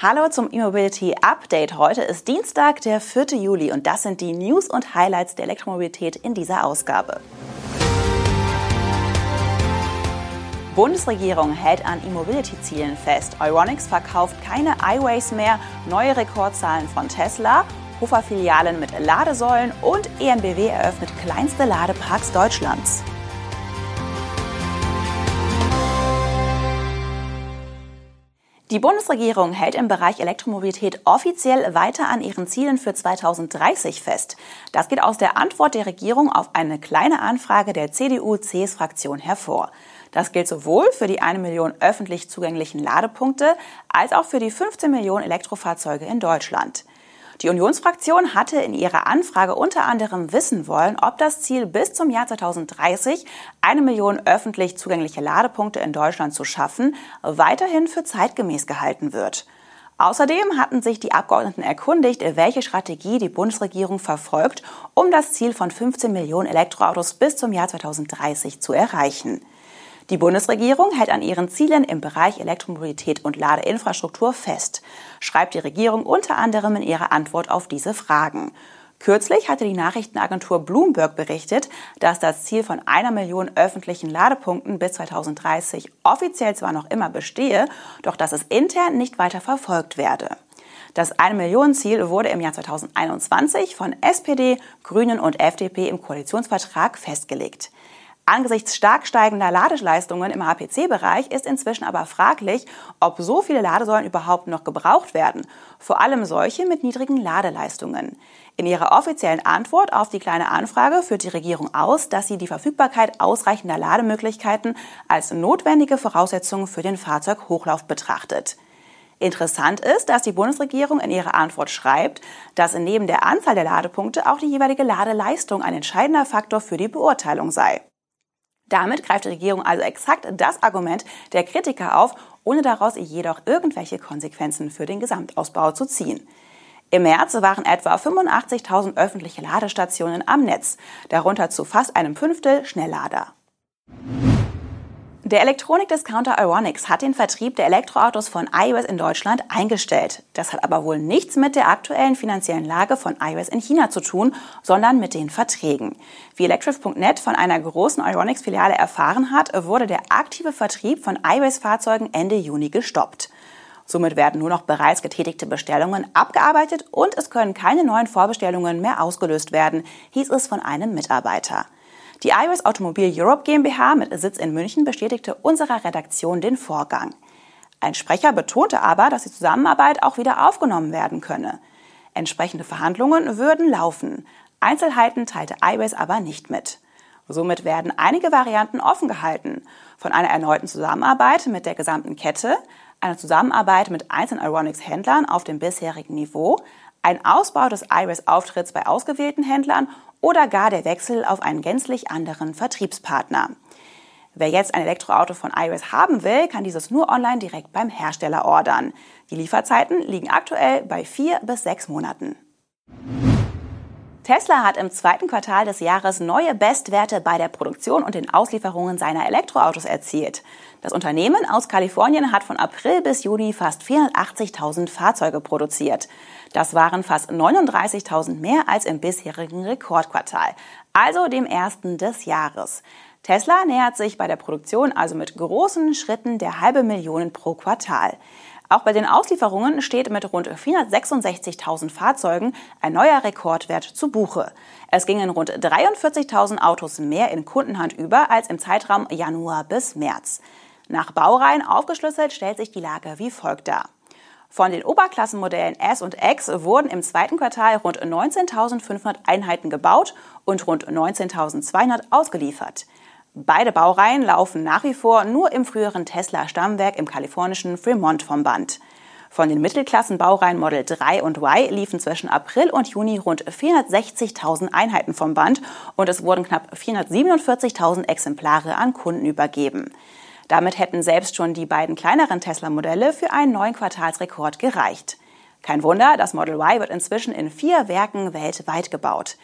Hallo zum E-Mobility Update. Heute ist Dienstag, der 4. Juli und das sind die News und Highlights der Elektromobilität in dieser Ausgabe. Bundesregierung hält an E-Mobility-Zielen fest. Euronics verkauft keine Aiways mehr, neue Rekordzahlen von Tesla, Hofer-Filialen mit Ladesäulen und EnBW eröffnet kleinste Ladeparks Deutschlands. Die Bundesregierung hält im Bereich Elektromobilität offiziell weiter an ihren Zielen für 2030 fest. Das geht aus der Antwort der Regierung auf eine kleine Anfrage der CDU/CSU-Fraktion hervor. Das gilt sowohl für die 1 Million öffentlich zugänglichen Ladepunkte als auch für die 15 Millionen Elektrofahrzeuge in Deutschland. Die Unionsfraktion hatte in ihrer Anfrage unter anderem wissen wollen, ob das Ziel bis zum Jahr 2030, 1 Million öffentlich zugängliche Ladepunkte in Deutschland zu schaffen, weiterhin für zeitgemäß gehalten wird. Außerdem hatten sich die Abgeordneten erkundigt, welche Strategie die Bundesregierung verfolgt, um das Ziel von 15 Millionen Elektroautos bis zum Jahr 2030 zu erreichen. Die Bundesregierung hält an ihren Zielen im Bereich Elektromobilität und Ladeinfrastruktur fest, schreibt die Regierung unter anderem in ihrer Antwort auf diese Fragen. Kürzlich hatte die Nachrichtenagentur Bloomberg berichtet, dass das Ziel von 1 Million öffentlichen Ladepunkten bis 2030 offiziell zwar noch immer bestehe, doch dass es intern nicht weiter verfolgt werde. Das 1-Millionen-Ziel wurde im Jahr 2021 von SPD, Grünen und FDP im Koalitionsvertrag festgelegt. Angesichts stark steigender Ladeleistungen im HPC-Bereich ist inzwischen aber fraglich, ob so viele Ladesäulen überhaupt noch gebraucht werden, vor allem solche mit niedrigen Ladeleistungen. In ihrer offiziellen Antwort auf die Kleine Anfrage führt die Regierung aus, dass sie die Verfügbarkeit ausreichender Lademöglichkeiten als notwendige Voraussetzung für den Fahrzeughochlauf betrachtet. Interessant ist, dass die Bundesregierung in ihrer Antwort schreibt, dass neben der Anzahl der Ladepunkte auch die jeweilige Ladeleistung ein entscheidender Faktor für die Beurteilung sei. Damit greift die Regierung also exakt das Argument der Kritiker auf, ohne daraus jedoch irgendwelche Konsequenzen für den Gesamtausbau zu ziehen. Im März waren etwa 85.000 öffentliche Ladestationen am Netz, darunter zu fast 1/5 Schnelllader. Der Elektronik-Discounter Euronics hat den Vertrieb der Elektroautos von Aiways in Deutschland eingestellt. Das hat aber wohl nichts mit der aktuellen finanziellen Lage von Aiways in China zu tun, sondern mit den Verträgen. Wie electrif.net von einer großen Euronics-Filiale erfahren hat, wurde der aktive Vertrieb von Aiways-Fahrzeugen Ende Juni gestoppt. Somit werden nur noch bereits getätigte Bestellungen abgearbeitet und es können keine neuen Vorbestellungen mehr ausgelöst werden, hieß es von einem Mitarbeiter. Die Aiways Automobil Europe GmbH mit Sitz in München bestätigte unserer Redaktion den Vorgang. Ein Sprecher betonte aber, dass die Zusammenarbeit auch wieder aufgenommen werden könne. Entsprechende Verhandlungen würden laufen. Einzelheiten teilte Aiways aber nicht mit. Somit werden einige Varianten offen gehalten. Von einer erneuten Zusammenarbeit mit der gesamten Kette, einer Zusammenarbeit mit einzelnen Euronics-Händlern auf dem bisherigen Niveau, ein Ausbau des Aiways-Auftritts bei ausgewählten Händlern oder gar der Wechsel auf einen gänzlich anderen Vertriebspartner. Wer jetzt ein Elektroauto von Aiways haben will, kann dieses nur online direkt beim Hersteller ordern. Die Lieferzeiten liegen aktuell bei 4 bis 6 Monaten. Tesla hat im zweiten Quartal des Jahres neue Bestwerte bei der Produktion und den Auslieferungen seiner Elektroautos erzielt. Das Unternehmen aus Kalifornien hat von April bis Juni fast 480.000 Fahrzeuge produziert. Das waren fast 39.000 mehr als im bisherigen Rekordquartal, also dem ersten des Jahres. Tesla nähert sich bei der Produktion also mit großen Schritten der 500.000 pro Quartal. Auch bei den Auslieferungen steht mit rund 466.000 Fahrzeugen ein neuer Rekordwert zu Buche. Es gingen rund 43.000 Autos mehr in Kundenhand über als im Zeitraum Januar bis März. Nach Baureihen aufgeschlüsselt stellt sich die Lage wie folgt dar. Von den Oberklassenmodellen S und X wurden im zweiten Quartal rund 19.500 Einheiten gebaut und rund 19.200 ausgeliefert. Beide Baureihen laufen nach wie vor nur im früheren Tesla-Stammwerk im kalifornischen Fremont vom Band. Von den Mittelklassen-Baureihen Model 3 und Y liefen zwischen April und Juni rund 460.000 Einheiten vom Band und es wurden knapp 447.000 Exemplare an Kunden übergeben. Damit hätten selbst schon die beiden kleineren Tesla-Modelle für einen neuen Quartalsrekord gereicht. Kein Wunder, das Model Y wird inzwischen in 4 Werken weltweit gebaut.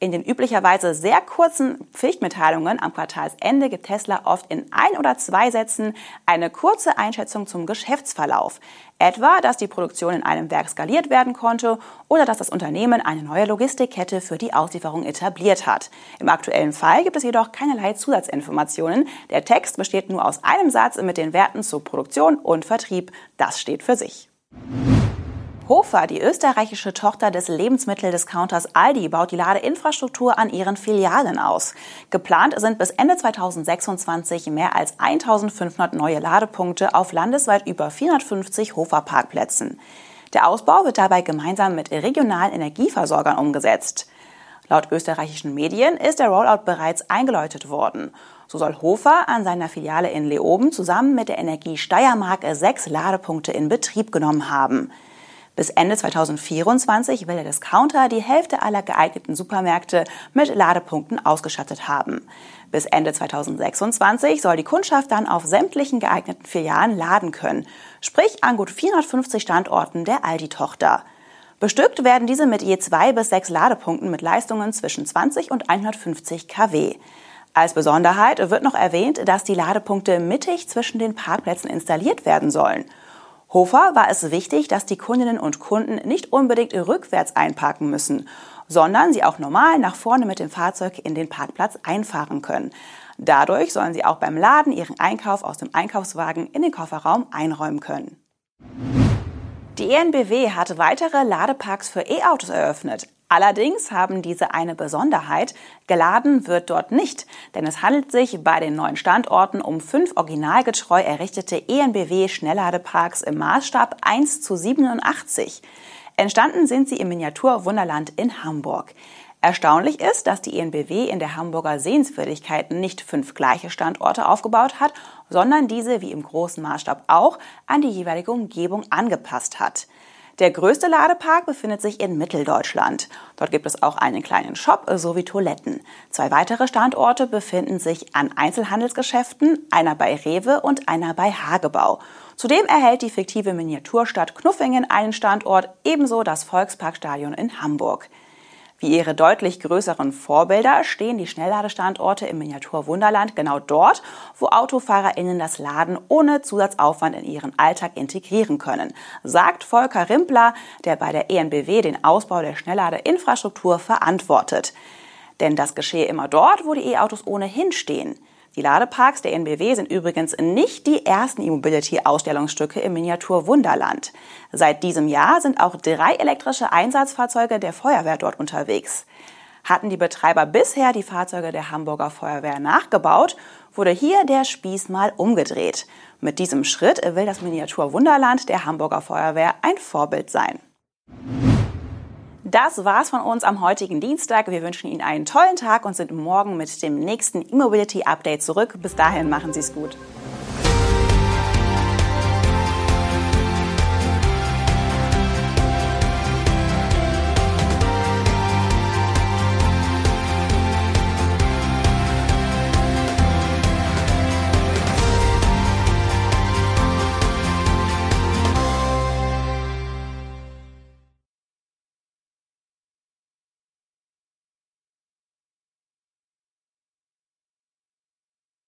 In den üblicherweise sehr kurzen Pflichtmitteilungen am Quartalsende gibt Tesla oft in ein oder zwei Sätzen eine kurze Einschätzung zum Geschäftsverlauf. Etwa, dass die Produktion in einem Werk skaliert werden konnte oder dass das Unternehmen eine neue Logistikkette für die Auslieferung etabliert hat. Im aktuellen Fall gibt es jedoch keinerlei Zusatzinformationen. Der Text besteht nur aus einem Satz mit den Werten zu Produktion und Vertrieb. Das steht für sich. Hofer, die österreichische Tochter des Lebensmitteldiscounters Aldi, baut die Ladeinfrastruktur an ihren Filialen aus. Geplant sind bis Ende 2026 mehr als 1500 neue Ladepunkte auf landesweit über 450 Hofer-Parkplätzen. Der Ausbau wird dabei gemeinsam mit regionalen Energieversorgern umgesetzt. Laut österreichischen Medien ist der Rollout bereits eingeläutet worden. So soll Hofer an seiner Filiale in Leoben zusammen mit der Energie Steiermark 6 Ladepunkte in Betrieb genommen haben. Bis Ende 2024 will der Discounter die Hälfte aller geeigneten Supermärkte mit Ladepunkten ausgestattet haben. Bis Ende 2026 soll die Kundschaft dann auf sämtlichen geeigneten Filialen laden können, sprich an gut 450 Standorten der Aldi-Tochter. Bestückt werden diese mit je 2 bis 6 Ladepunkten mit Leistungen zwischen 20 und 150 kW. Als Besonderheit wird noch erwähnt, dass die Ladepunkte mittig zwischen den Parkplätzen installiert werden sollen. Hofer war es wichtig, dass die Kundinnen und Kunden nicht unbedingt rückwärts einparken müssen, sondern sie auch normal nach vorne mit dem Fahrzeug in den Parkplatz einfahren können. Dadurch sollen sie auch beim Laden ihren Einkauf aus dem Einkaufswagen in den Kofferraum einräumen können. Die EnBW hat weitere Ladeparks für E-Autos eröffnet. Allerdings haben diese eine Besonderheit, geladen wird dort nicht, denn es handelt sich bei den neuen Standorten um 5 originalgetreu errichtete EnBW-Schnellladeparks im Maßstab 1:87. Entstanden sind sie im Miniaturwunderland in Hamburg. Erstaunlich ist, dass die EnBW in der Hamburger Sehenswürdigkeiten nicht 5 gleiche Standorte aufgebaut hat, sondern diese wie im großen Maßstab auch an die jeweilige Umgebung angepasst hat. Der größte Ladepark befindet sich in Mitteldeutschland. Dort gibt es auch einen kleinen Shop sowie Toiletten. 2 weitere Standorte befinden sich an Einzelhandelsgeschäften, einer bei Rewe und einer bei Hagebau. Zudem erhält die fiktive Miniaturstadt Knuffingen einen Standort, ebenso das Volksparkstadion in Hamburg. Wie ihre deutlich größeren Vorbilder stehen die Schnellladestandorte im Miniaturwunderland genau dort, wo AutofahrerInnen das Laden ohne Zusatzaufwand in ihren Alltag integrieren können, sagt Volker Rimpler, der bei der EnBW den Ausbau der Schnellladeinfrastruktur verantwortet. Denn das geschehe immer dort, wo die E-Autos ohnehin stehen. Die Ladeparks der EnBW sind übrigens nicht die ersten E-Mobility-Ausstellungsstücke im Miniaturwunderland. Seit diesem Jahr sind auch 3 elektrische Einsatzfahrzeuge der Feuerwehr dort unterwegs. Hatten die Betreiber bisher die Fahrzeuge der Hamburger Feuerwehr nachgebaut, wurde hier der Spieß mal umgedreht. Mit diesem Schritt will das Miniaturwunderland der Hamburger Feuerwehr ein Vorbild sein. Das war's von uns am heutigen Dienstag. Wir wünschen Ihnen einen tollen Tag und sind morgen mit dem nächsten E-Mobility-Update zurück. Bis dahin machen Sie's gut.